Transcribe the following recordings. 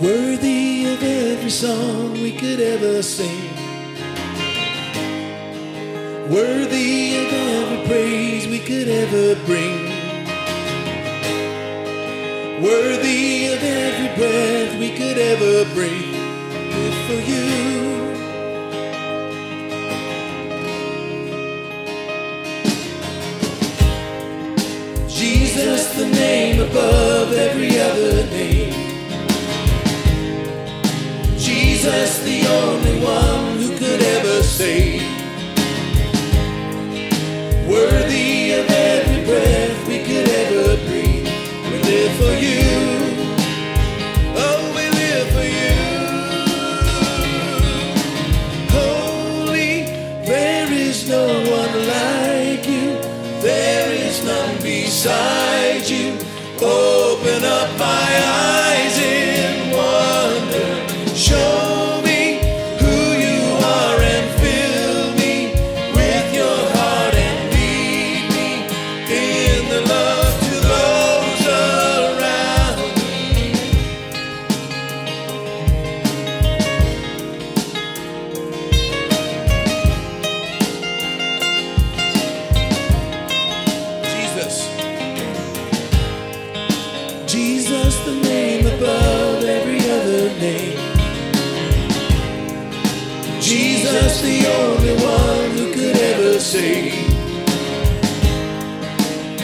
worthy of every song we could ever sing, worthy of every praise we could ever bring, worthy of every breath we could ever breathe. Good for you, Jesus, the name above every other name. Jesus, the only one who could ever save, worthy of every breath we could ever breathe. We live for you, oh, we live for you. Holy, there is no one like you, there is none beside you. Open up my eyes. Jesus, the name above every other name. Jesus, the only one who could ever save,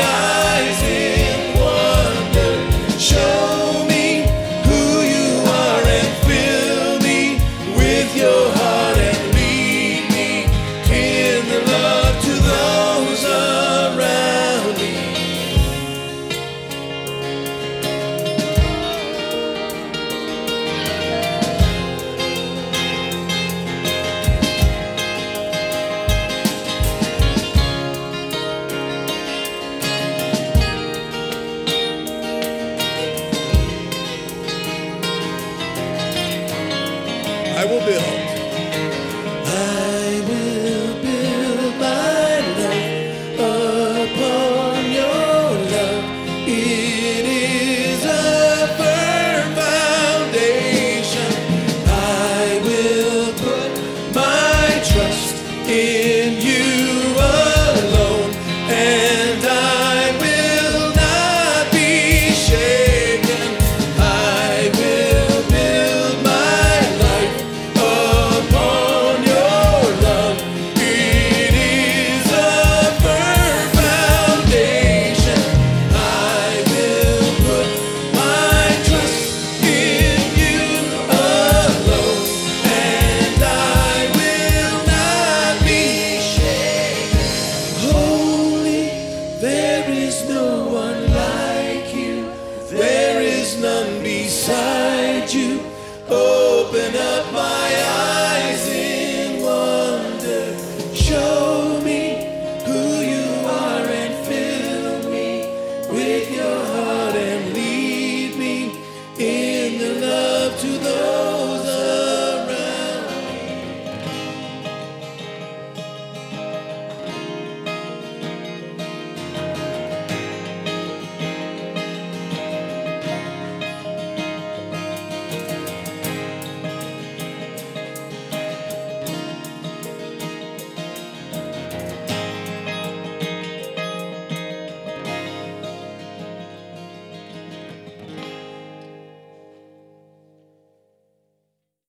eyes in wonder. Show me who you are and fill me with your heart and lead me in the love to those around me. I will build. I will build my life upon your love. It is a firm foundation. I will put my trust in you alone, and I will not be shaken. I will build my life upon your love, it is a firm foundation. I will put my trust in you alone, and I will not be shaken. Holy, there is no one like you, there is none beside you. Open up my